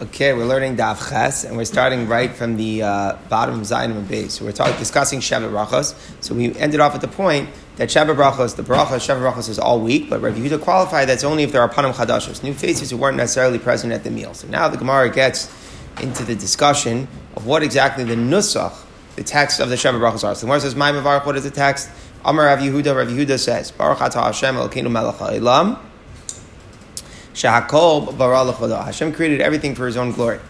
Okay, we're learning Daf Ches, and we're starting right from the bottom of Zion and Beis. So we're discussing Sheva Brachos. So we ended off at the point that Sheva Brachos, the bracha of Sheva Brachos is all week, but Rav Yehuda qualified that's only if there are Panim Chadashos, new faces who weren't necessarily present at the meal. So now the Gemara gets into the discussion of what exactly the Nusach, the text of the Sheva Brachos are. So the Gemara says, "Mai Mavarach, what is the text?" Amar Rav Yehuda says, "Baruch Atah Hashem, Elokeinu Melech Ha'ilam. Hashem created everything for his own glory."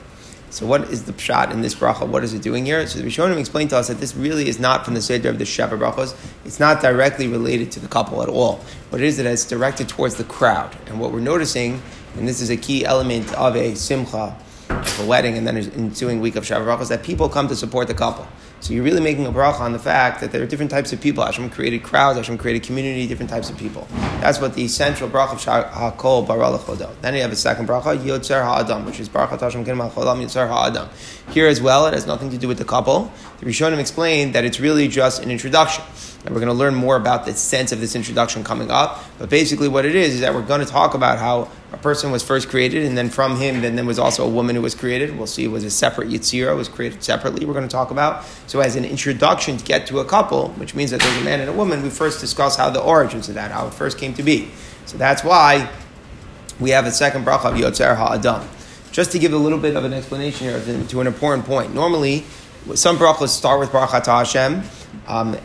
So what is the pshat in this bracha? What is it doing here? So the Rishonim explained to us that this really is not from the Seder of the Sheva Brachos. It's not directly related to the couple at all. What it is that it's directed towards the crowd. And what we're noticing, and this is a key element of a Simcha, of a wedding, and then the ensuing week of Sheva Brachos, that people come to support the couple. So you're really making a bracha on the fact that there are different types of people. Hashem created crowds, Hashem created community, different types of people. That's what the central bracha of HaKol Bara Lechodo. Then you have a second bracha, Yotzer HaAdam, which is Baruch Atah Hashem Kenim HaCholam Yotzer HaAdam. Here as well, it has nothing to do with the couple. The Rishonim explained that it's really just an introduction. And we're going to learn more about the sense of this introduction coming up. But basically what it is that we're going to talk about how a person was first created, and then from him, then there was also a woman who was created. We'll see it was a separate Yetzirah, was created separately, we're going to talk about. So as an introduction to get to a couple, which means that there's a man and a woman, we first discuss how the origins of that, how it first came to be. So that's why we have a second bracha of Yotzer HaAdam. Just to give a little bit of an explanation here to an important point. Normally, some brachas start with Baruch Atah Hashem,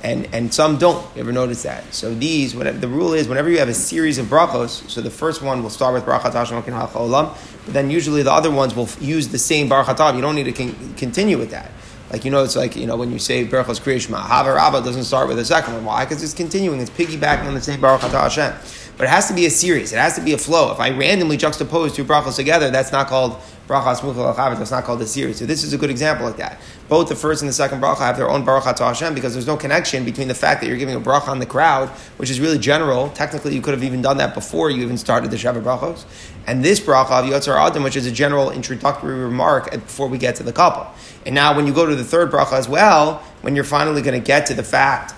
and some don't. You ever notice that? So these, whatever, the rule is, whenever you have a series of brachos, so the first one will start with Baruch Atah Hashem Elokeinu Melech HaOlam, but then usually the other ones will use the same Baruch Atah. You don't need to continue with that. Like, it's like, when you say Berachos Kriya Shema, Hava Rabba doesn't start with the second one. Why? Because it's continuing. It's piggybacking on the same Baruch Atah Hashem. But it has to be a series. It has to be a flow. If I randomly juxtapose two brachos together, that's not called brachas muchal achavet. That's not called a series. So this is a good example like that. Both the first and the second bracha have their own Baruch Atah Hashem because there's no connection between the fact that you're giving a bracha on the crowd, which is really general. Technically, you could have even done that before you even started the Sheva Brachos. And this bracha of Yotzer HaAdam, which is a general introductory remark before we get to the couple. And now when you go to the third bracha as well, when you're finally going to get to the fact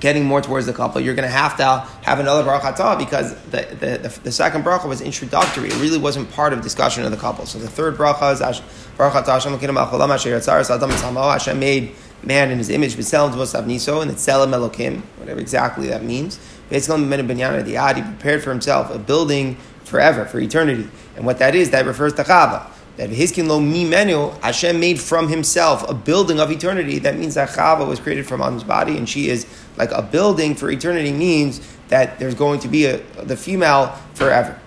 getting more towards the couple, you're going to have another bracha atah because the second bracha was introductory. It really wasn't part of discussion of the couple. So the third bracha is Baruch Atah Hashem Elokeinu Melech HaOlam Asher Yatzar Es Adam B'Tzelmo. Hashem made man in his image, B'Tselem Dvosav Niso, and it's Tselem Elokim, whatever exactly that means. B'Tselem B'Menu Binyan Adiyad, he prepared for himself a building forever, for eternity. And what that is, that refers to Chava. That V'Hizkin Lo Mimenu, Hashem made from himself a building of eternity. That means that Chava was created from Adam's body, and she is like a building for eternity means that there's going to be the female forever.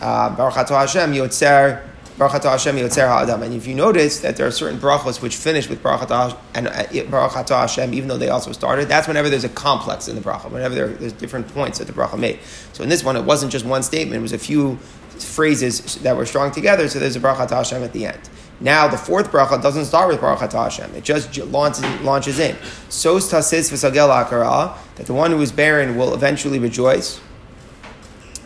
Baruch Atah Hashem Yotzer, Baruch Atah Hashem Yotzer HaAdam. And if you notice that there are certain brachos which finish with Baruch Atah and Baruch Atah Hashem, even though they also started, that's whenever there's a complex in the bracha, whenever there's different points that the bracha made. So in this one, it wasn't just one statement, it was a few phrases that were strung together, so there's a Baruch Atah Hashem at the end. Now, the fourth bracha doesn't start with Baruch Atah Hashem. It just launches in. Sos tasis v'sagel ha'akara, that the one who is barren will eventually rejoice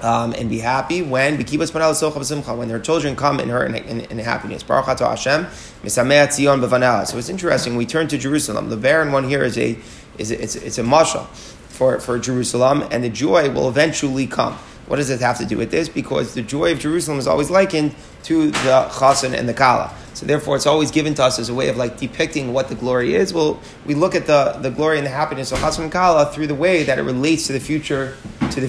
and be happy when their children come in her in happiness. Baruch Atah Hashem misameh tzion b'vanah. So it's interesting. We turn to Jerusalem. The barren one here is a mashal for Jerusalem, and the joy will eventually come. What does it have to do with this? Because the joy of Jerusalem is always likened to the Chassan and the Kala. So therefore, it's always given to us as a way of like depicting what the glory is. Well, we look at the glory and the happiness of Chassan and Kala through the way that it relates to the future Simcha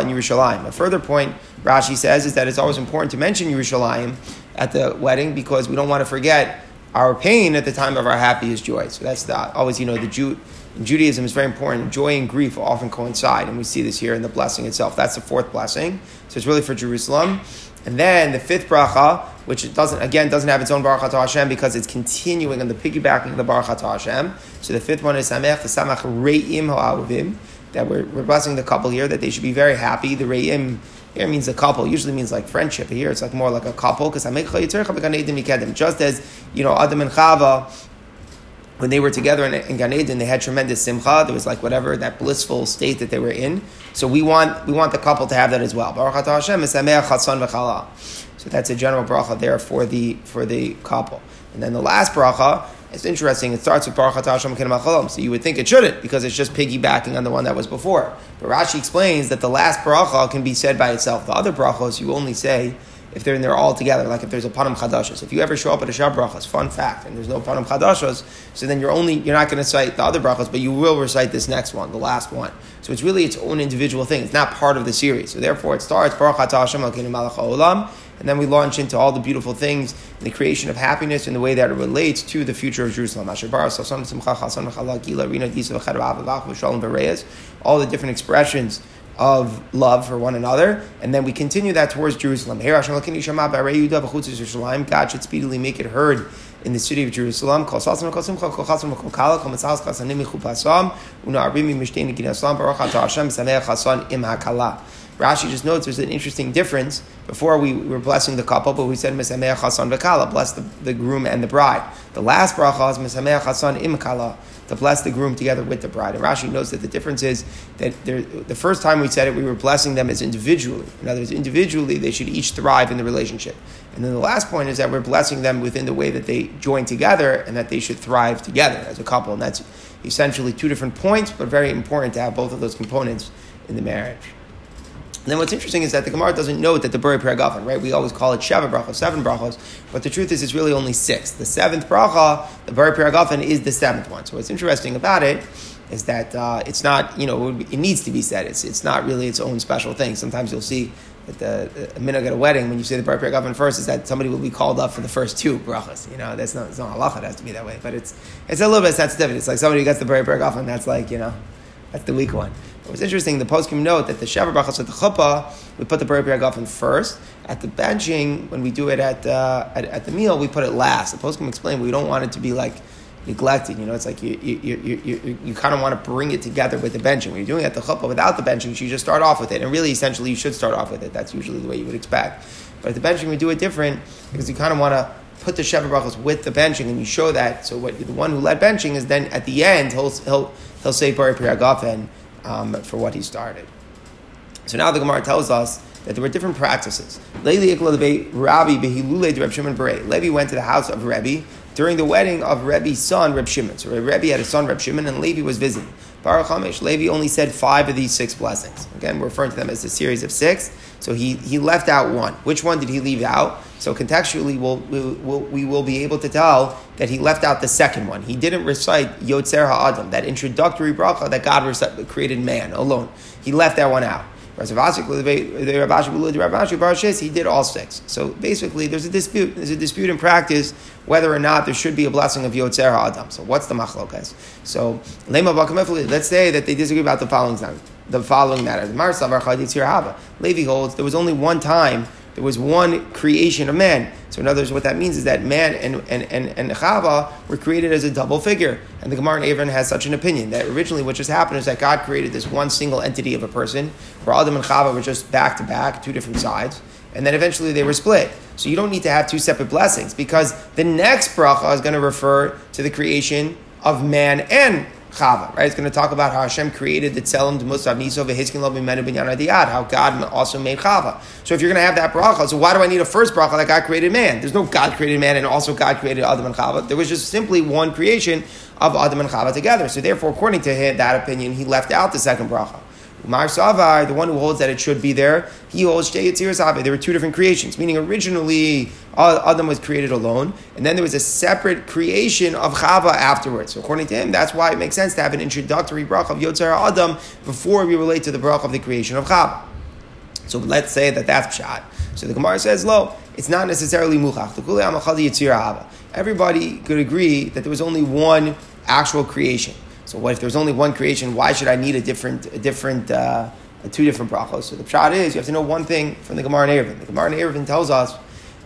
in Yerushalayim. A further point, Rashi says, is that it's always important to mention Yerushalayim at the wedding because we don't want to forget our pain at the time of our happiest joy. So that's always, the Jew. In Judaism, it's very important. Joy and grief often coincide, and we see this here in the blessing itself. That's the fourth blessing. So it's really for Jerusalem. And then the fifth bracha, which doesn't have its own Baruch Atah Hashem because it's continuing on the piggybacking of the Baruch Atah Hashem. So the fifth one is Samech, the Samach Re'im Ha'avim, that we're blessing the couple here, that they should be very happy. The Re'im here means a couple. It usually means like friendship. Here it's like more like a couple, because just as, Adam and Chava, when they were together in Gan Eden, they had tremendous simcha. There was like whatever, that blissful state that they were in. So we want the couple to have that as well. Baruch Atah Hashem misameh Chassan v'Kala. So that's a general bracha there for the couple. And then the last bracha, it's interesting, it starts with Baruch Atah Hashem Elokeinu Melech HaOlam. So you would think it shouldn't, because it's just piggybacking on the one that was before. But Rashi explains that the last bracha can be said by itself. The other brachos you only say if they're in there all together, like if there's a Panim Chadashos. If you ever show up at a Sheva Brachos, fun fact, and there's no Panim Chadashos, so then you're not going to cite the other brachos, but you will recite this next one, the last one. So it's really its own individual thing. It's not part of the series. So therefore it starts, Baruch Atah Hashem, Elokeinu Melech HaOlam, and then we launch into all the beautiful things, the creation of happiness and the way that it relates to the future of Jerusalem. Asher Bara, Chassan, Simcha, Chassan, Chala, Gila, Rina, Disa, V'chad, V'avach, V'shalom, V'reyes, all the different expressions of love for one another, and then we continue that towards Jerusalem. God should speedily make it heard in the city of Jerusalem. Rashi just notes there's an interesting difference. Before we were blessing the couple, but we said Mesameh Chassan v'Kala, bless the groom and the bride. The last bracha is Mesameh Chassan im Kala, to bless the groom together with the bride. And Rashi notes that the difference is that the first time we said it, we were blessing them as individually. In other words, individually, they should each thrive in the relationship. And then the last point is that we're blessing them within the way that they join together and that they should thrive together as a couple. And that's essentially two different points, but very important to have both of those components in the marriage. And then what's interesting is that the Gemara doesn't note that the Borei Pri Hagafen, right? We always call it Sheva Brachos, seven brachos, but the truth is it's really only six. The seventh bracha, the Borei Pri Hagafen, is the seventh one. So what's interesting about it is that it's not, it needs to be said. It's not really its own special thing. Sometimes you'll see at the minhag at a wedding, when you say the Borei Pri Hagafen first, is that somebody will be called up for the first two brachas. It's not halacha, it has to be that way. But it's a little bit sensitive. It's like somebody who gets the Borei Pri Hagafen, that's like, that's the weak one. It was interesting, the Pesukim note that the Sheva Brachos at the chuppah, we put the Borei Pri Hagafen first. At the benching, when we do it at the meal, we put it last. The Pesukim explained we don't want it to be like neglected. It's like you kind of want to bring it together with the benching. When you're doing it at the chuppah without the benching, you should just start off with it. And really, essentially, you should start off with it. That's usually the way you would expect. But at the benching, we do it different because you kind of want to put the Sheva Brachos with the benching, and you show that. So the one who led benching is then at the end, he'll say Borei Pri Hagafen for what he started. So now the Gemara tells us that there were different practices. Levi went to the house of Rebbe during the wedding of Rebbe's son, Reb Shimon. So Rebbe had a son, Reb Shimon, and Levi was visiting. Baruch Hamesh, Levi only said 5 of these 6 blessings. Again, we're referring to them as a series of 6. So he left out one. Which one did he leave out? So contextually, we will be able to tell that he left out the second one. He didn't recite Yotzer HaAdam, that introductory bracha that God created man alone. He left that one out. He did all 6. So basically, there's a dispute. There's a dispute in practice whether or not there should be a blessing of Yotzer HaAdam. So what's the machlokas? So let's say that they disagree about the following time. The following matter. Levi holds there was only one time, there was one creation of man. So in other words, what that means is that man and Chava were created as a double figure. And the Gemara Eruvin has such an opinion that originally what just happened is that God created this one single entity of a person, where Adam and Chava were just back to back, two different sides, and then eventually they were split. So you don't need to have two separate blessings because the next bracha is going to refer to the creation of man and Chava, right? It's going to talk about how Hashem created the Tzelem, the Musav, Niso, V'Hiskin, Lo, B'Menu, B'Nyan, Adiyad, how God also made Chava. So if you're going to have that bracha, so why do I need a first bracha that God created man? There's no God created man and also God created Adam and Chava. There was just simply one creation of Adam and Chava together. So therefore, according to him, that opinion, he left out the second bracha. Umar Savai, the one who holds that it should be there, he holds Shei Yetzir Savai. There were two different creations, meaning originally Adam was created alone, and then there was a separate creation of Chava afterwards. So according to him, that's why it makes sense to have an introductory bracha of Yotzer Adam before we relate to the bracha of the creation of Chava. So let's say that that's Pshat. So the Gemara says, lo, it's not necessarily Muchach. Everybody could agree that there was only one actual creation. So what if there's only one creation? Why should I need two different brachos? So the pshat is you have to know one thing from the Gemara Eruvin. The Gemara Eruvin tells us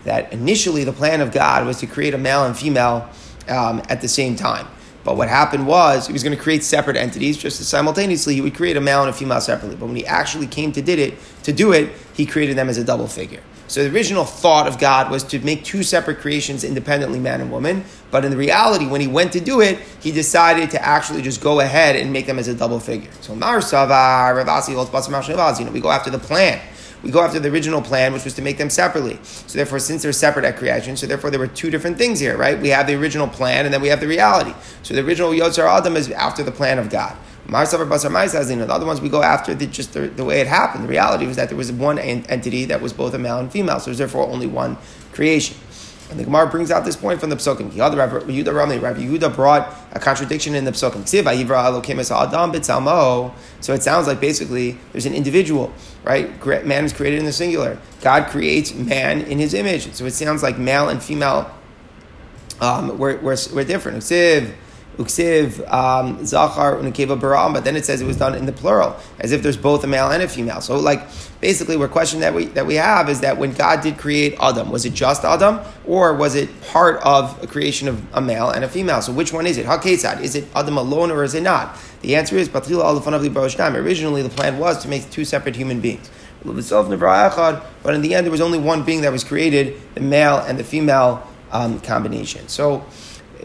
that initially the plan of God was to create a male and female at the same time. But what happened was he was going to create separate entities. Just as simultaneously, he would create a male and a female separately. But when he actually came to do it, he created them as a double figure. So the original thought of God was to make two separate creations independently, man and woman. But in the reality, when he went to do it, he decided to actually just go ahead and make them as a double figure. So Mar Sava, Rav Ashi holds Basar Mashnevazi. We go after the plan. We go after the original plan, which was to make them separately. So therefore, since they're separate at creation, so therefore there were two different things here, right? We have the original plan and then we have the reality. So the original Yotzer Adam is after the plan of God. The other ones we go after the way it happened. The reality was that there was one entity that was both a male and female, so there's therefore only one creation. And the Gemara brings out this point from the Pesukim. Rabbi Yehuda brought a contradiction in the Pesukim. So it sounds like basically there's an individual, right? Man is created in the singular. God creates man in his image. So it sounds like male and female were different. Uksiv, Zachar, Unukeva Baram, but then it says it was done in the plural, as if there's both a male and a female. So, basically, the question that we have is that when God did create Adam, was it just Adam, or was it part of a creation of a male and a female? So, which one is it? HaKesad, is it Adam alone, or is it not? The answer is, originally, the plan was to make two separate human beings. But in the end, there was only one being that was created, the male and the female combination. So,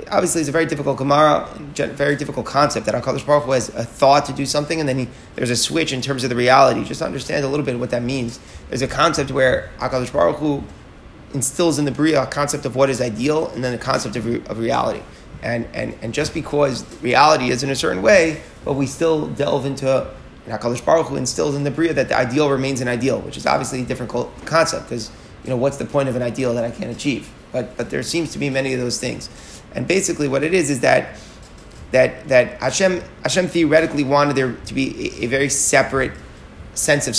obviously, it's a very difficult Gemara, very difficult concept that HaKadosh Baruch Hu has a thought to do something, and then there's a switch in terms of the reality. Just understand a little bit what that means. There's a concept where HaKadosh Baruch Hu instills in the Bria a concept of what is ideal, and then a concept of reality. And just because reality is in a certain way, but we still delve into, and HaKadosh Baruch Hu instills in the Bria that the ideal remains an ideal, which is obviously a difficult concept, because what's the point of an ideal that I can't achieve? But there seems to be many of those things. And basically what it is that Hashem theoretically wanted there to be a very separate sense of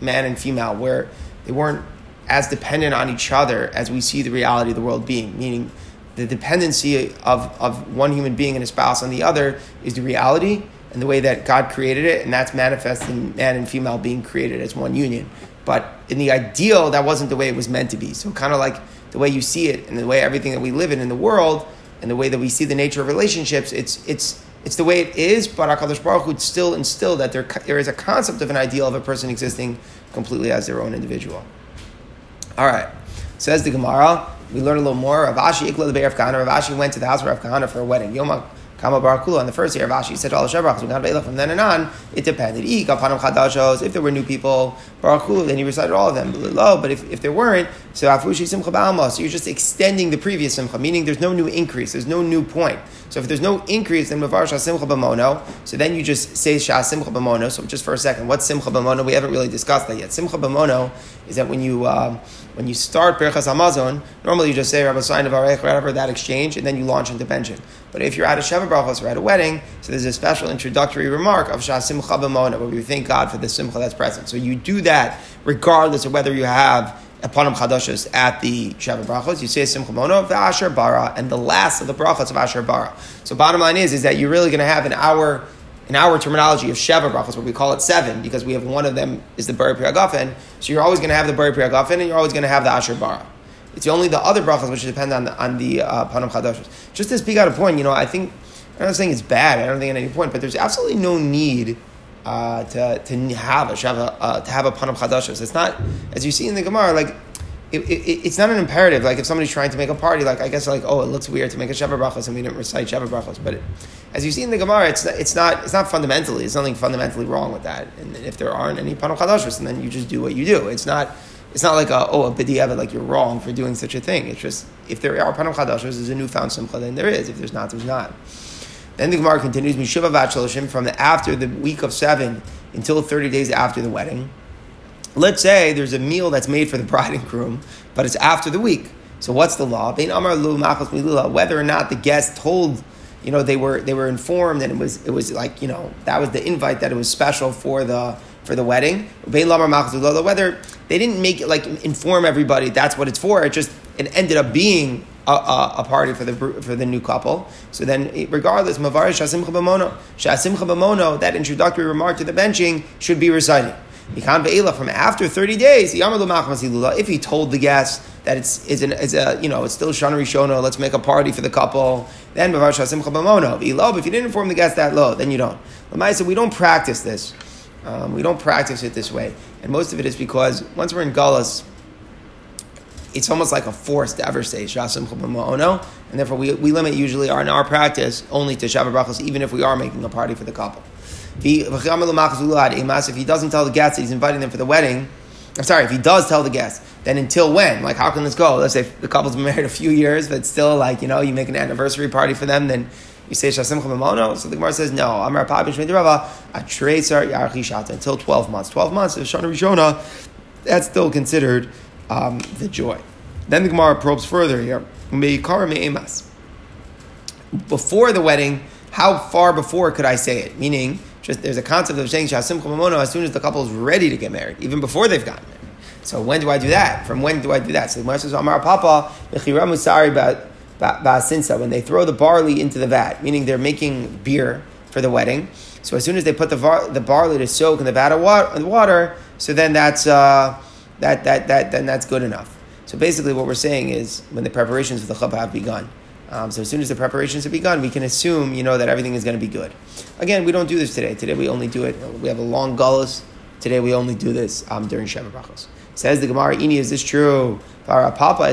man and female, where they weren't as dependent on each other as we see the reality of the world being, meaning the dependency of one human being and a spouse on the other is the reality and the way that God created it, and that's manifest in man and female being created as one union. But in the ideal, that wasn't the way it was meant to be. So kind of like the way you see it and the way everything that we live in the world and the way that we see the nature of relationships, it's the way it is, but HaKadosh Baruch Hu still instill that there is a concept of an ideal of a person existing completely as their own individual. All right. Says the Gemara, we learn a little more. Rav Ashi Ikla the Be'er of Avkaner. Rav Ashi went to the house of Rav Avkaner for a wedding. Yoma Kama Barakula. On the first year, Rav Ashi said to all the Sheva Brachos, from then on, it depended. Panim Chadashos. If there were new people, Barakula, then he recited all of them. But if there weren't, so Afushi Simcha Bim'ono. So you're just extending the previous Simcha, meaning there's no new increase, there's no new point. So if there's no increase, then Mevar Shehasimcha Bim'ono. So then you just say Shehasimcha Bim'ono. So just for a second, what's Simcha Bim'ono? We haven't really discussed that yet. Simcha Bim'ono is that when you start Birchas Hamazon, normally you just say Rabbi Sain of Arech, whatever that exchange, and then you launch into benching. But if you're at a Sheva Brachos or at a wedding, so there's a special introductory remark of Shehasimcha Bim'ono, where we thank God for the Simcha that's present. So you do that regardless of whether you have Panim Chadashos at the Sheva Brachos. You say Simcha Bim'ono, the Asher Bara, and the last of the brachos of Asher Bara. So bottom line is that you're really going to have in our terminology of Sheva Brachos, where we call it 7, because we have one of them is the Borei Pri Hagafen. So you're always going to have the Borei Pri Hagafen, and you're always going to have the Asher Bara. It's only the other brachos which depend on the Panim Chadashos. Just to speak out a point, I'm not saying it's bad. I don't think at any point, but there's absolutely no need to have a Panim Chadashos. It's not, as you see in the Gemara, it's not an imperative. If somebody's trying to make a party, it looks weird to make a Sheva Brachos and we didn't recite Sheva Brachos. But as you see in the Gemara, it's nothing fundamentally wrong with that. And if there aren't any Panim Chadashos, and then you just do what you do. It's not a b'diavad, you're wrong for doing such a thing. It's just, if there are Panim Chadashos, there's a newfound Simcha, then there is. If there's not, there's not. Then the Gemara continues, from after the week of 7 until 30 days after the wedding. Let's say there's a meal that's made for the bride and groom, but it's after the week. So what's the law? Whether or not the guest told, they were informed, and it was that was the invite, that it was special for the wedding. Whether they didn't make it inform everybody, that's what it's for. It ended up being a party for the new couple. So then, regardless, Mavar Shehasimcha Bim'ono, that introductory remark to the benching should be recited. From after 30 days, if he told the guests that it's still Shana Rishona, let's make a party for the couple, then Mavar Shehasimcha Bim'ono. If you didn't inform the guests that low, then you don't. Lamaisa, we don't practice this. We don't practice it this way. And most of it is because once we're in Galus, it's almost like a force to ever say Shehasimcha Bim'ono, and therefore we limit usually in our practice only to Sheva Brachos, even if we are making a party for the couple. If he doesn't tell the guests that he's inviting them for the wedding, I'm sorry, if he does tell the guest, then until when? Like, how can this go? Let's say the couple's been married a few years, but still, like, you know, you make an anniversary party for them, then you say Shehasimcha Bim'ono. So the Gemara says, no, Amar Papi Shmei Rava, Atrei Sar Yarchi Shata, until 12 months. 12 months of Shana Rishona, that's still considered the joy. Then the Gemara probes further here. Before the wedding, how far before could I say it? Meaning, just there's a concept of saying Shehasimcha Bim'ono as soon as the couple is ready to get married, even before they've gotten married. So when do I do that? From when do I do that? So the Gemara says, Amar Papa, Mechira Musari Ba'asinsa, when they throw the barley into the vat, meaning they're making beer for the wedding. So as soon as they put the barley to soak in the vat of water, so then that's good enough. So basically, what we're saying is when the preparations for the chuppah have begun. So as soon as the preparations have begun, we can assume, you know, that everything is going to be good. Again, we don't do this today. Today we only do it. We have a long gullus. Today we only do this during Sheva Brachos. Says the Gemara, Ini, is this true? Rav Papa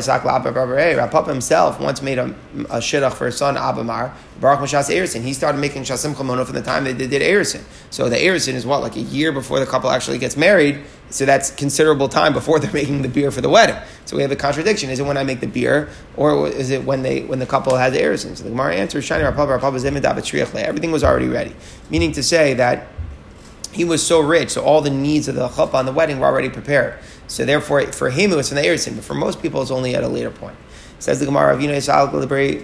himself once made a shidduch for his son, Abamar, Baruch Mashas Erusin. He started making Shehasimcha Bim'ono from the time that they did erusin. So the erusin is what, like a year before the couple actually gets married? So that's considerable time before they're making the beer for the wedding. So we have a contradiction. Is it when I make the beer, or is it when the couple has the erusin? So the Gemara answers, Shani Rav Papa Zemed Abatriach Le. Everything was already ready. Meaning to say that he was so rich, so all the needs of the chuppah on the wedding were already prepared. So therefore, for him, it was from the erusin, but for most people, it's only at a later point. It says the Gemara, Rav Chaviva.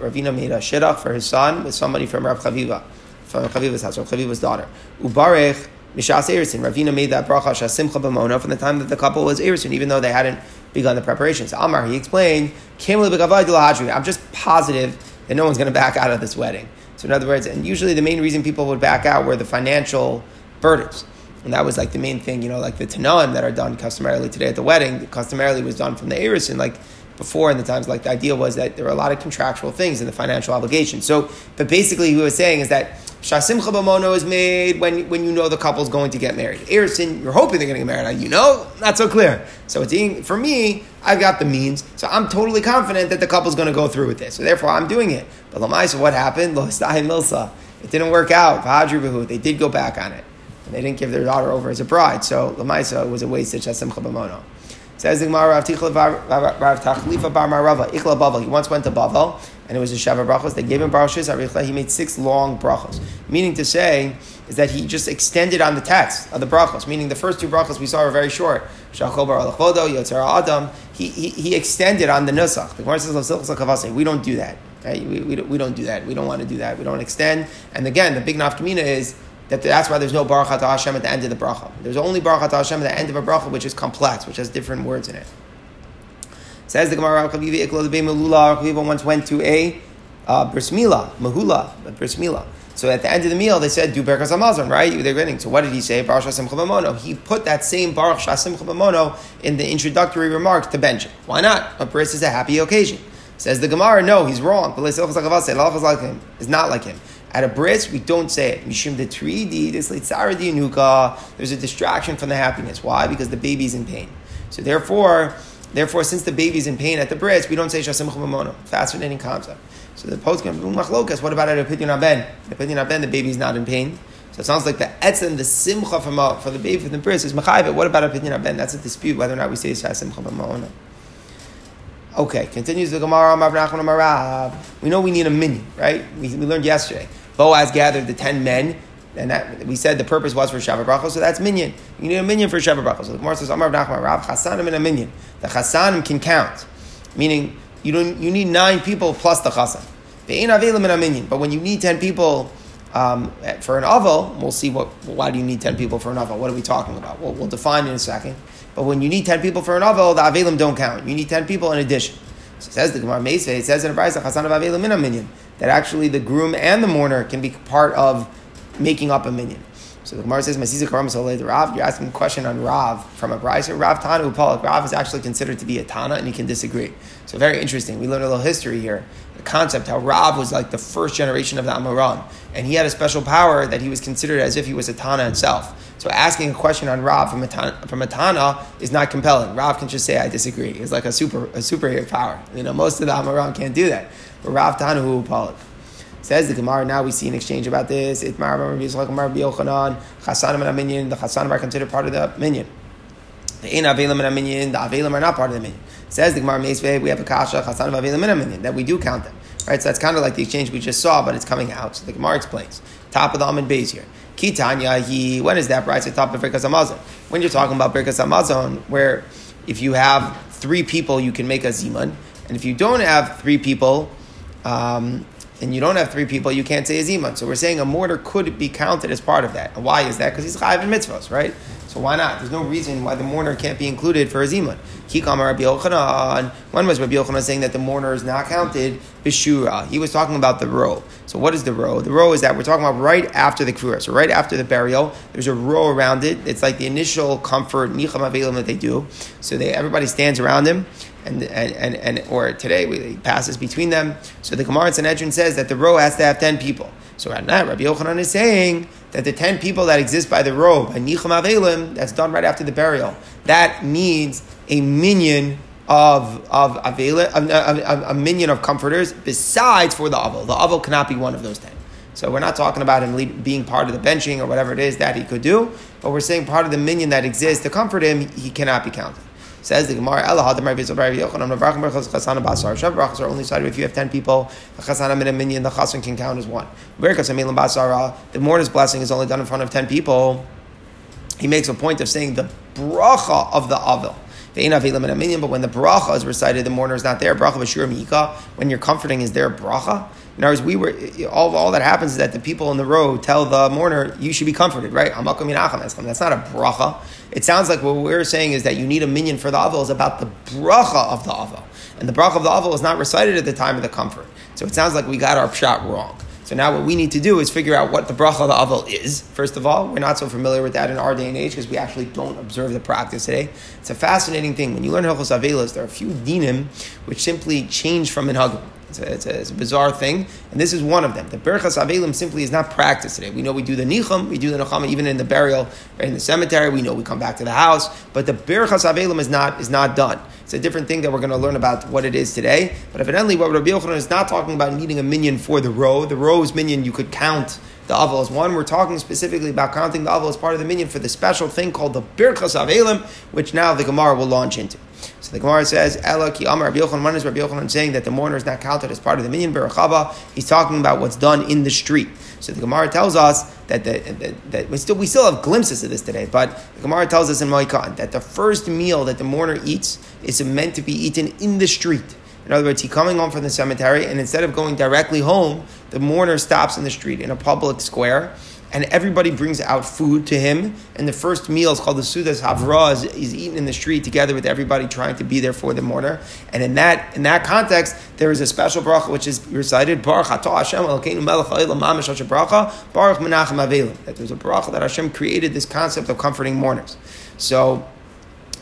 Ravina made a shidduch for his son with somebody from Rav Chaviva, from Rav Chaviva's house, Rav Chaviva's daughter. Ubarech mishas erusin. Ravina made that bracha Shehasimcha Bim'ono from the time that the couple was erusin, even though they hadn't begun the preparations. Amar, he explained, I'm just positive that no one's going to back out of this wedding. So in other words, and usually the main reason people would back out were the financial burdens. And that was like the main thing, you know, like the tanoim that are done customarily today at the wedding, customarily was done from the erusin, like before in the times, like the idea was that there were a lot of contractual things in the financial obligation. So, but basically he was saying is that Shehasimcha Bim'ono is made when you know the couple's going to get married. Erusin, you're hoping they're going to get married. Now, you know, not so clear. So it's, for me, I've got the means. So I'm totally confident that the couple's going to go through with this. So therefore, I'm doing it. But Lamaisa, what happened? It didn't work out. They did go back on it. And they didn't give their daughter over as a bride. So Lamaisa was a wasted Shehasimcha Bim'ono. Says the Gemara, Rav Tachlifa Bar Marava, Ichla Bavel. He once went to Bavel, and it was a Sheva Brachos. They gave him brachos. He made 6 long brachos. Meaning to say is that he just extended on the text of the brachos. Meaning the first 2 brachos we saw are very short. Shachol Bara Lechodo, Yotzer HaAdam. He extended on the Nusach. The Gemara says, we don't do that. Right? We don't do that. We don't want to do that. We don't extend. And again, the big nafkamina is that's why there's no Baruch Atah Hashem at the end of the bracha. There's only Baruch Atah Hashem at the end of a bracha, which is complex, which has different words in it. Says the Gemara, Rav Chaviva once went to a bris milah, mahula, a bris milah. So at the end of the meal, they said, do Birchas Hamazon, right? They're winning. So what did he say? Baruch Shehasimcha Bim'ono. He put that same Baruch Shehasimcha Bim'ono in the introductory remarks to benching. Why not? A bris is a happy occasion. Says the Gemara, no, he's wrong. It's not like him. At a bris, we don't say it. Mishum de tridi, this leitzaradi anuka. There's a distraction from the happiness. Why? Because the baby's in pain. So therefore, since the baby's in pain at the bris, we don't say Shehasimcha Bim'ono. Fascinating concept. So the Pesukim, machlokas. What about at a pidyon ha-ben? The pidyon ha-ben, the baby's not in pain. So it sounds like the etzem, the simcha for the baby from the bris is machayvet. What about a pidyon ha-ben? That's a dispute whether or not we say Shehasimcha Bim'ono. Okay, continues the Gemara. We know we need a minion, right? We learned yesterday. Boaz gathered the 10 men, and that, we said the purpose was for Sheva Brachos, so that's minion. You need a minion for Sheva Brachos. So the Gemara says, Amar Rav Nachman Rav, Chassanim and a minion. The Chassanim can count, meaning you need 9 people plus the Chassan. Ve'ein Avelim and a minion. But when you need 10 people for an Avel, we'll see why do you need 10 people for an Avel? What are we talking about? We'll define in a second. But when you need 10 people for an Avel, the Avelim don't count. You need 10 people in addition. So it says the Gemara Meisve, it says in a Braisa, Chassan of Avelim and a minion. That actually the groom and the mourner can be part of making up a minion. So the Gemara says, Masizah Karam Soleh the Rav, you're asking a question on Rav from a Brisa. Rav Tana Upalik. Rav is actually considered to be a Tana and he can disagree. So very interesting. We learned a little history here. The concept how Rav was like the first generation of the Amoran. And he had a special power that he was considered as if he was a Tana himself. So asking a question on Rav from a Tana is not compelling. Rav can just say, I disagree. It's like a superhero power. You know, most of the Amoran can't do that. But Rav Tana Upalik. Says the Gemara, now we see an exchange about this. It Chassanim and a minion. The Chassanim are considered part of the minion. The Ein Avelim and Aminyin, the Avelim are not part of the Minyan. It says the Gemara Meisvei, we have a Kasha, Chassan of Avelim and Aminyin, that we do count them. Right? So that's kind of like the exchange we just saw, but it's coming out. So the Gemara explains. Top of the Amid Beis here. Kitanya, he, when is that? Right? So top of Birkas Hamazon. When you're talking about Birkas Hamazon, where if you have three people, you can make a Zimun. And if you don't have three people, you can't say a zimun. So we're saying a mortar could be counted as part of that. And why is that? Because he's chayav in mitzvos, right? So why not? There's no reason why the mortar can't be included for a zimun. Kikama Rabbi Yochanan. When was Rabbi Yochanan saying that the mortar is not counted? Bishura. He was talking about the row. So what is the row? The row is that we're talking about right after the kfura. So right after the burial, there's a row around it. It's like the initial comfort nicham avelim that they do. So everybody stands around him. Or today we passes between them. So the Gemara in Sanhedrin says that the row has to have 10 people. So right now, Rabbi Yochanan is saying that the 10 people that exist by the row, by Nicham Avelim, that's done right after the burial, that needs a minyan of Avelim, a minyan of comforters, besides for the Avel. The Avel cannot be one of those 10. So we're not talking about him being part of the benching or whatever it is that he could do, but we're saying part of the minyan that exists to comfort him, he cannot be counted. Says the Gemara, Elah Hadam Rabbi Yochanan, Navrachim Berachos Chassan Basar. Sheva Brachos are only cited if you have 10 people. The Chassan min a minyan, the Chassan can count as one. Berachos Amilim Basara. The mortar's blessing is only done in front of 10 people. He makes a point of saying the bracha of the Avil. But when the bracha is recited, the mourner is not there. Bracha v'shur miika. When you're comforting, is there a bracha? In other words, all that happens is that the people in the row tell the mourner, you should be comforted, right? That's not a bracha. It sounds like what we're saying is that you need a minyan for the avel is about the bracha of the avel. And the bracha of the avel is not recited at the time of the comfort. So it sounds like we got our pshat wrong. So now what we need to do is figure out what the bracha of the avel is. First of all, we're not so familiar with that in our day and age because we actually don't observe the practice today. It's a fascinating thing. When you learn Hilchos Avelos, there are a few dinim which simply change from minhagim. It's a bizarre thing, and this is one of them. The Birchas Avelim simply is not practiced today. We know we do the Nicham, we do the Nechama even in the burial, right, in the cemetery. We know we come back to the house, but the Birchas Avelim is not done. It's a different thing that we're going to learn about what it is today. But evidently, what Rabbi Yochanan is not talking about needing a minyan for the row. The row's minyan, you could count the Avel as one. We're talking specifically about counting the Avel as part of the minyan for the special thing called the Birchas Avelim, which now the Gemara will launch into. So the Gemara says, Ela ki amar Rabbi Yochanan. When is Rabbi Yochanan saying that the mourner is not counted as part of the minyan? Berachava. He's talking about what's done in the street. So the Gemara tells us that we still have glimpses of this today, but the Gemara tells us in Moikan that the first meal that the mourner eats is meant to be eaten in the street. In other words, he's coming home from the cemetery, and instead of going directly home, the mourner stops in the street, in a public square, and everybody brings out food to him, and the first meal is called the Sudas Havra, is eaten in the street together with everybody trying to be there for the mourner. And in that context, there is a special bracha which is recited, Baruch Atah Hashem Elokeinu Melech HaOlam Mamash Asher Bara Baruch Menachem Avelim. That there's a bracha that Hashem created this concept of comforting mourners. So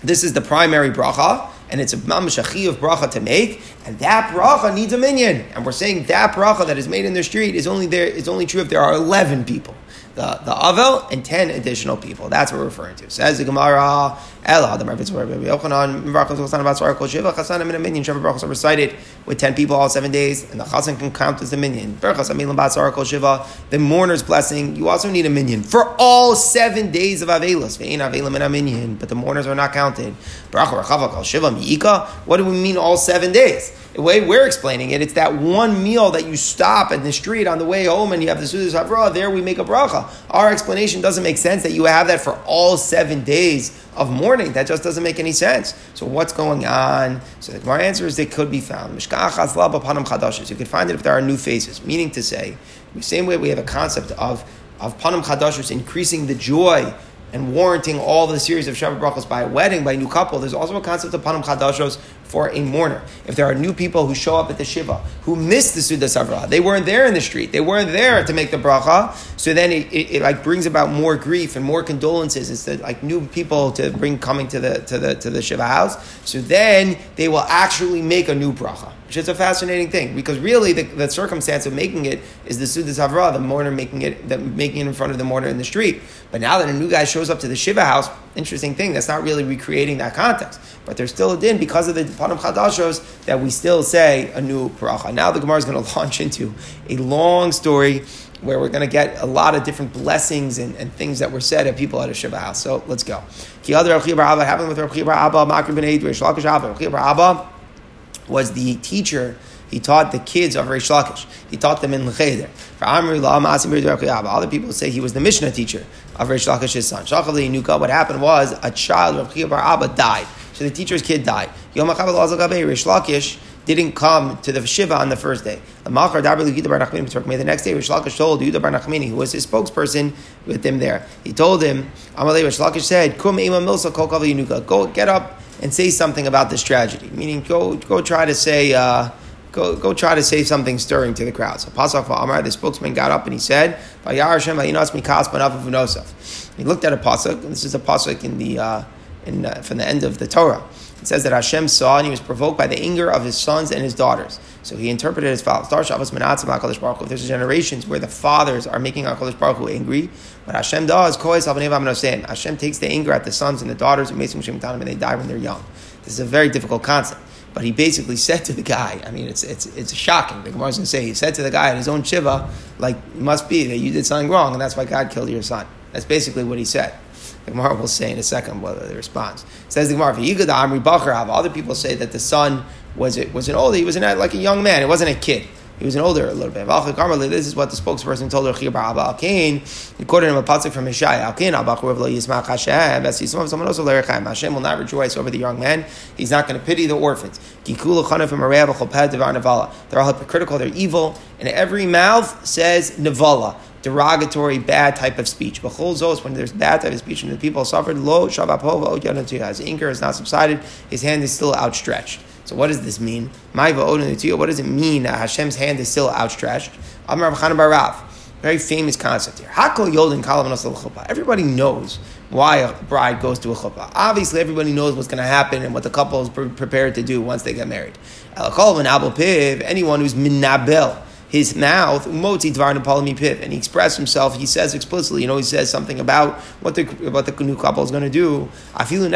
this is the primary bracha, and it's a mamashachiyah of bracha to make, and that bracha needs a minyan. And we're saying that bracha that is made in the street is only true if there are 11 people. The Avel and 10 additional people. That's what we're referring to. Says the Gemara, Elah, the Rabbi Yochanan, recited with 10 people all 7 days, and the Chassan can count as the minyan. The mourner's blessing, you also need a minyan for all 7 days of Avelos, but the mourners are not counted. What do we mean all 7 days? The way we're explaining it's that one meal that you stop in the street on the way home and you have the Sudas Havra, there we make a bracha. Our explanation doesn't make sense that you have that for all 7 days of mourning. That just doesn't make any sense. So what's going on? So my answer is they could be found. Panim Chadashos. You could find it if there are new faces. Meaning to say, the same way we have a concept of Panim Chadashos increasing the joy and warranting all the series of Sheva Brachos by a wedding, by a new couple, there's also a concept of Panim Chadashos for a mourner. If there are new people who show up at the Shiva, who missed the Sudas Havra, they weren't there in the street, they weren't there to make the bracha, so then it like brings about more grief and more condolences. It's like new people to bring coming to the Shiva house, so then they will actually make a new bracha, which is a fascinating thing, because really the circumstance of making it is the Sudas Havra, the mourner making it in front of the mourner in the street. But now that a new guy shows up to the Shiva house, interesting thing, that's not really recreating that context, but there's still a din because of the Panim Chadashos, that we still say a new paracha. Now the Gemara is going to launch into a long story where we're going to get a lot of different blessings and things that were said at people at a Sheva house. So let's go. Happened with Rav Chaviva was the teacher. He taught the kids of Reish Lakish. He taught them in L'cheder. For Amri La'am, other people say he was the Mishnah teacher of Reish Lakish's son. What happened was a child of Reish Lakish died. So the teacher's kid died. Yom Reish Lakish didn't come to the Shiva on the first day. The next day, Reish Lakish told Yehuda Bar Nachmani, who was his spokesperson with him there. He told him, Amalei Reish Lakish said, go get up and say something about this tragedy. Meaning, go try to say... Go try to say something stirring to the crowd. So Pasach Amar, the spokesman, got up and he said, he looked at a pasuk. This is a pasuk from the end of the Torah. It says that Hashem saw and he was provoked by the anger of his sons and his daughters. So he interpreted it as follows. There's generations where the fathers are making HaKadosh Baruch Hu angry. What Hashem does, Hashem takes the anger at the sons and the daughters and they die when they're young. This is a very difficult concept. But he basically said to the guy, I mean, it's shocking. The Gemara's going to say, he said to the guy at his own shiva, like, it must be that you did something wrong, and that's why God killed your son. That's basically what he said. The Gemara will say in a second whether the response. It says the Gemara, other people say that the son was a young man. It wasn't a kid. He was an older a little bit. This is what the spokesperson told her. He quoted him a pasuk from Yishai. Hashem will not rejoice over the young man. He's not going to pity the orphans. They're all hypocritical. They're evil. And every mouth says nevala, derogatory, bad type of speech. When there's bad type of speech and the people suffered, his anger is not subsided. His hand is still outstretched. So what does this mean? What does it mean that Hashem's hand is still outstretched? Very famous concept here. Everybody knows why a bride goes to a chuppah. Obviously, everybody knows what's going to happen and what the couple is prepared to do once they get married. Anyone who's minabel, his mouth, and he expressed himself, he says explicitly, he says something about what the new couple is going to do. Even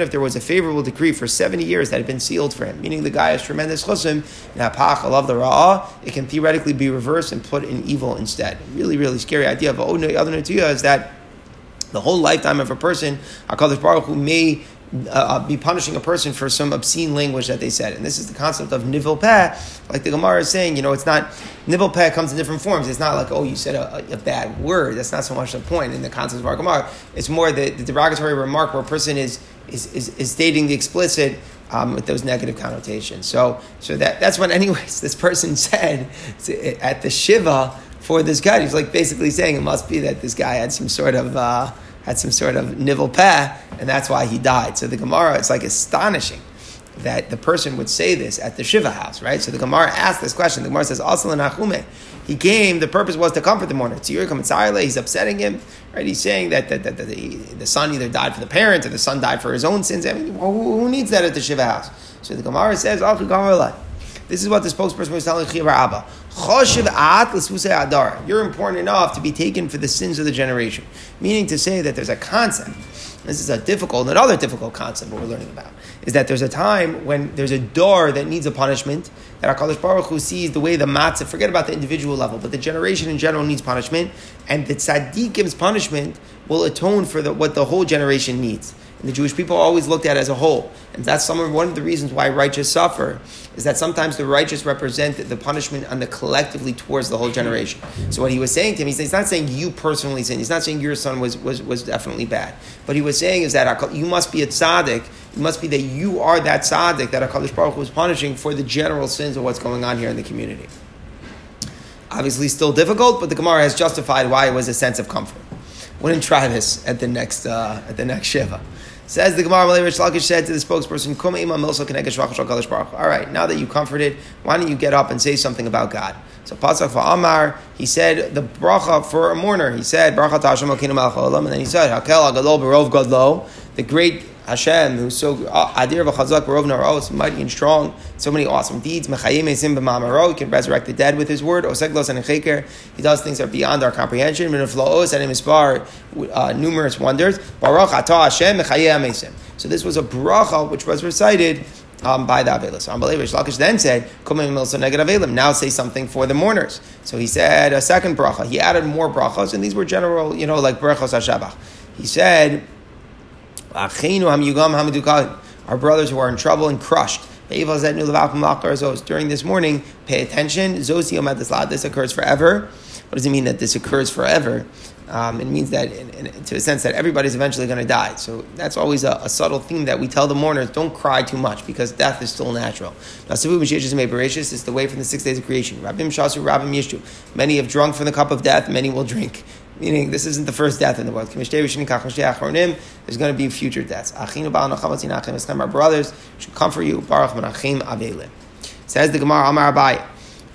if there was a favorable decree for 70 years that had been sealed for him, meaning the guy has tremendous chosim, and hapach, love the ra'ah, it can theoretically be reversed and put in evil instead. Really, really scary idea. But the other netiya is that the whole lifetime of a person, HaKadosh Baruch Hu may be punishing a person for some obscene language that they said. And this is the concept of nivel peh, like the Gemara is saying, it's not, nivel peh comes in different forms. It's not like, you said a bad word. That's not so much the point in the concept of our Gemara. It's more the derogatory remark where a person is stating the explicit with those negative connotations. So that's what, anyways, this person said at the Shiva for this guy. He's like basically saying it must be that this guy had some sort of nivel peh, and that's why he died. So the Gemara, it's like astonishing that the person would say this at the Shiva house, right? So the Gemara asked this question. The Gemara says, he came, the purpose was to comfort the mourner. He's upsetting him, right? He's saying that the son either died for the parents or the son died for his own sins. I mean, who needs that at the Shiva house? So the Gemara says, this is what the spokesperson was telling Chibar Abba. You're important enough to be taken for the sins of the generation. Meaning to say that there's a concept. This is another difficult concept we're learning about. Is that there's a time when there's a door that needs a punishment. That HaKadosh Baruch Hu sees the way the matzah, forget about the individual level, but the generation in general needs punishment. And the tzaddikim's punishment will atone for what the whole generation needs. And the Jewish people are always looked at as a whole. And that's one of the reasons why righteous suffer, is that sometimes the righteous represent the punishment on the collectively towards the whole generation. So what he was saying to him, he's not saying you personally sinned. He's not saying your son was definitely bad. But he was saying is that you must be a tzaddik. It must be that you are that tzaddik that HaKadosh Baruch Hu was punishing for the general sins of what's going on here in the community. Obviously still difficult, but the Gemara has justified why it was a sense of comfort. Wouldn't try this at the next Shiva. Says the Gemara, Reish Lakish said to the spokesperson, all right, now that you comforted, why don't you get up and say something about God? So Pasach Amar, he said the bracha for a mourner. He said, Baruch Atah Hashem, and then he said, the great Hashem, who's so adir v'chazak v'rovna ra'os, mighty and strong, so many awesome deeds. Mechayim esim b'ma'amaro, he can resurrect the dead with his word. Oseglos and cheker, he does things that are beyond our comprehension. Menuflaos and misbar, numerous wonders. Baruch Atah Hashem mechayim esim. So this was a bracha which was recited by the Avelim. So Rish Lakish then said, now say something for the mourners. So he said a second bracha. He added more brachas, and these were general, like brachos HaShabach. He said, our brothers who are in trouble and crushed. During this morning, pay attention. This occurs forever. What does it mean that this occurs forever? It means that, to a sense, that everybody's eventually going to die. So that's always a subtle theme that we tell the mourners, don't cry too much, because death is still natural. Now, Sivu B'Sheish Mei Bereishis is the way from the 6 days of creation. Rabim Shasu, Rabim Yishu. Many have drunk from the cup of death, many will drink. Meaning, this isn't the first death in the world. There's going to be future deaths. Our brothers should comfort you. Says the Gemara, Amar Abaye.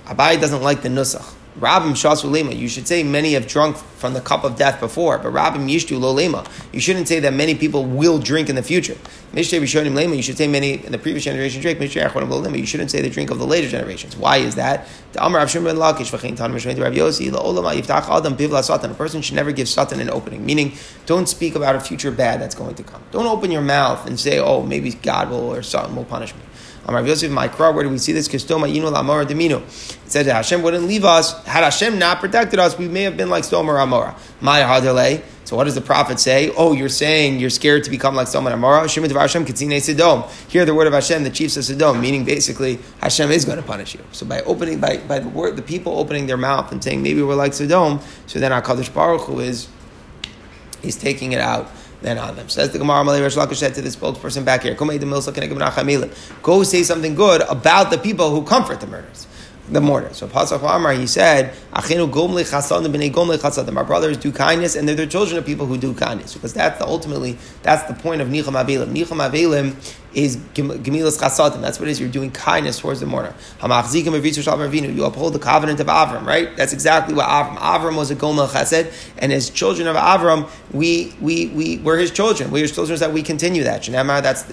Abaye doesn't like the Nusach. Rabim Shasu Lema. You should say many have drunk from the cup of death before, but Rabim Yishtu Lo Lema. You shouldn't say that many people will drink in the future. Mishnei Rishonim Lema. You should say many in the previous generation drink. Mishnei Achronim Lo Lema. You shouldn't say the drink of the later generations. Why is that? The Amar Rav Shimon ben Lakish v'chein Tan Mishmei Rav Yosi LaOlama Yiftach Adam Pivla Satan. A person should never give Satan an opening. Meaning, don't speak about a future bad that's going to come. Don't open your mouth and say, oh, maybe God will or Satan will punish me. Amar Yosef Ma'ikra, where do we see this? Kistoma Inu Lamora Demino. It said that Hashem wouldn't leave us. Had Hashem not protected us, we may have been like Sodom or Amora. Maya Hadalei. So what does the prophet say? Oh, you're saying you're scared to become like Sodom and Amora? Shemit Hashem Katsine Sidom. Hear the word of Hashem, the chiefs of Sidom, meaning basically Hashem is going to punish you. So by opening, by the word, the people opening their mouth and saying maybe we're like Sidom, so then our HaKadosh Baruch Hu is taking it out. Then on them. Says the Gemara, Malay Rish Lakish said to the spokesperson back here, go say something good about the people who comfort the murderers, the mourners. So Pasach Amar, he said, our brothers do kindness, and they're the children of people who do kindness, because that's the point of Nicham Avelim. Nicham Avelim is Gemilas Chasadim. That's what it is. You're doing kindness towards the mourner. You uphold the covenant of Avram, right? That's exactly what Avram. Avram was a Gomel Chesed, and as children of Avram, we were his children. We're his children so that we continue that. That's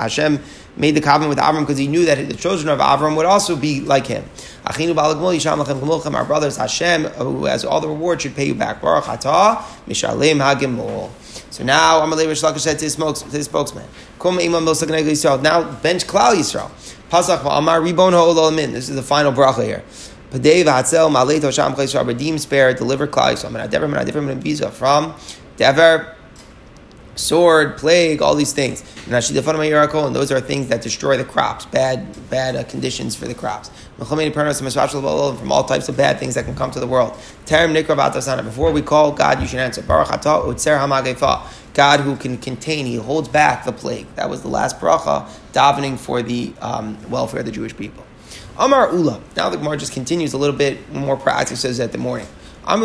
Hashem made the covenant with Avram because he knew that the children of Avram would also be like him. Our brothers, Hashem, who has all the reward, should pay you back. Baruch Atah Mishalem HaGimol. So now, Amalei Rish Lakish said to his spokesman, now bench Klal Yisrael. Pasach Amar Ribon HaOlamim. This is the final bracha here. Padei v'hatzel ma'alei tosham chayisrael. Redeem, spare, deliver Klal Yisrael. From Dever, sword, plague, all these things. And those are things that destroy the crops, bad conditions for the crops. From all types of bad things that can come to the world. Before we call God, you should answer. God who can contain, he holds back the plague. That was the last bracha, davening for the welfare of the Jewish people. Amar Ula. Now the Gemara just continues a little bit more practice, says at the morning. The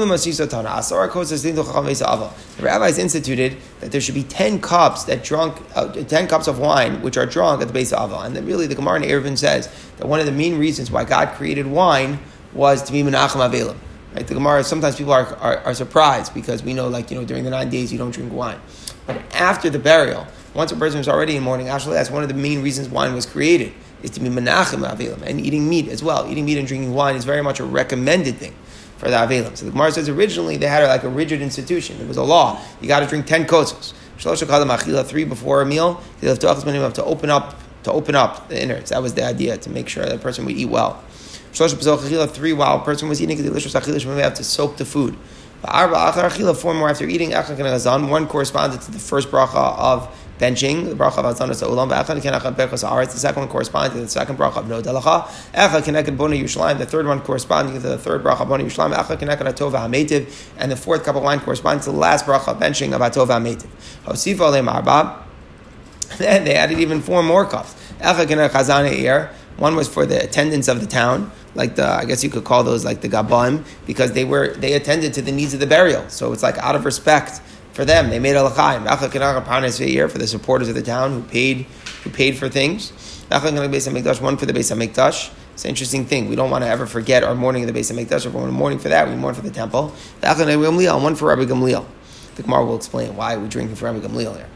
rabbis instituted that there should be 10 cups that drunk, 10 cups of wine which are drunk at the base of Avil. And then really the Gemara Eruvin says that one of the main reasons why God created wine was to be Menachem Avelim. Right? The Gemara, sometimes people are surprised because we know during the 9 days you don't drink wine. But after the burial, once a person is already in mourning, actually that's one of the main reasons wine was created, is to be Menachem Avelim and eating meat as well. Eating meat and drinking wine is very much a recommended thing for the Avelim. So the Gemara says originally they had a rigid institution. It was a law. You got to drink 10 kozos. Three before a meal. They have to open up the innards. That was the idea, to make sure that a person would eat well. Three while a person was eating, they have to soak the food. 4 more after eating. 1 corresponded to the first bracha of benching, the bracha of Hazanas Olam. The second one corresponded to the second bracha of No Dalacha. The third one corresponding to the third bracha of Bona Yerushalayim. And the fourth cup of wine corresponding to the last bracha of benching of Atov HaMeitiv. Then they added even 4 more cups. 1 was for the attendants of the town, I guess you could call those like the Gabon, because they attended to the needs of the burial. So it's out of respect for them, they made a l'chaim for the supporters of the town who paid for things. 1 for the Beis Hamikdash. It's an interesting thing. We don't want to ever forget our mourning of the Beis Hamikdash. If we're mourning for that, we mourn for the temple. 1 for Rabbi Gamliel. The Gemara will explain why we're drinking from Gamliel there.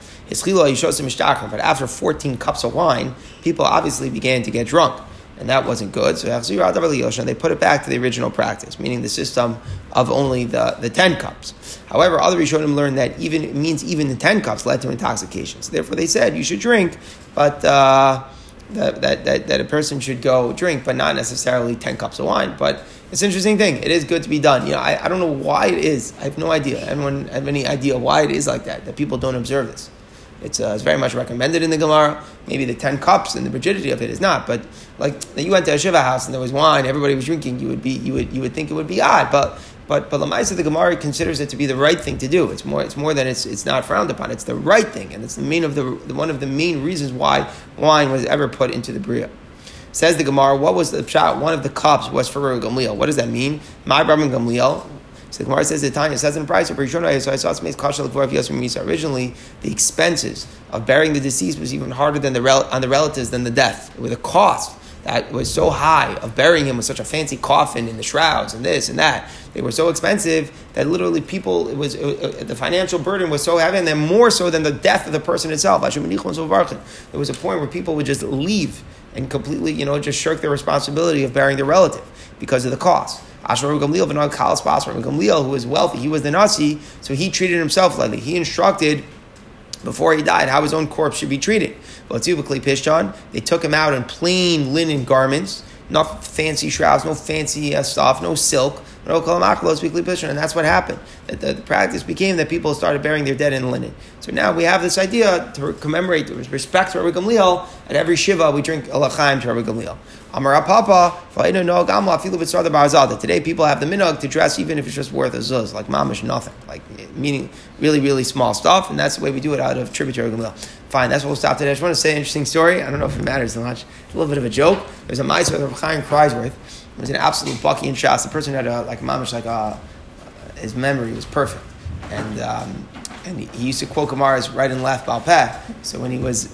But after 14 cups of wine, people obviously began to get drunk. And that wasn't good. So they put it back to the original practice, meaning the system of only the 10 cups. However, other Rishonim learned that even the 10 cups led to intoxication. So therefore they said you should drink, but that a person should go drink, but not necessarily 10 cups of wine. But it's an interesting thing. It is good to be done. You know, I don't know why it is. I have no idea. Anyone have any idea why it is like that, that people don't observe this? It's very much recommended in the Gemara. Maybe the 10 cups and the rigidity of it is not. But like you went to a Shiva house and there was wine, everybody was drinking. You would think it would be odd. But Lamaisa, the Gemara considers it to be the right thing to do. It's more than it's not frowned upon. It's the right thing, and it's one of the main reasons why wine was ever put into the Bria. Says the Gemara, what was the shot? One of the cups was for Rabbi Gamliel. What does that mean? My Rabbi Gamliel. So the Gemara says that Tanya says in price of Rishonai. Originally, the expenses of burying the deceased was even harder than on the relatives than the death. With a cost that was so high of burying him with such a fancy coffin and the shrouds and this and that, they were so expensive that literally people the financial burden was so heavy, and then more so than the death of the person itself. There was a point where people would just leave and completely, just shirk their responsibility of burying their relative because of the cost. Asher Bara, Gamliel, who was wealthy, he was the Nasi, so he treated himself lightly. He instructed before he died how his own corpse should be treated. They took him out in plain linen garments, not fancy shrouds, no fancy stuff, no silk, no kalamaklos, weekly pishon, and that's what happened. That the practice became that people started burying their dead in linen. So now we have this idea to commemorate the respect for Rabbi Gamliel. At every Shiva, we drink alachaim to Rabbi Gamliel. Amar Papa, that today people have the minhag to dress even if it's just worth a zuz, like mamish nothing, like meaning really, really small stuff, and that's the way we do it out of tribute to Rabbi Gamliel. Fine, that's where we'll stop today. I just want to say an interesting story. I don't know if it matters much. It's a little bit of a joke. There's a ma'aser of Rav Chaim Kreisworth. It was an absolute bucky in Shas. The person had his memory was perfect, and he used to quote Gemara's right and left Baal Peh. So when he was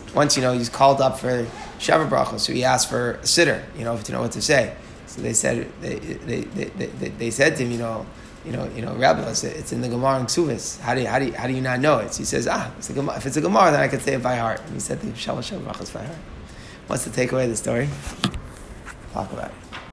called up for Sheva Brachos, so he asked for a sitter, to know what to say. So they said they said to him, Rabbi, it's in the Gemara and Ksuvis. How do you not know it? So he says, if it's a Gemara, then I can say it by heart. And he said the Sheva Brachos by heart. What's the takeaway of the story? Talk about it.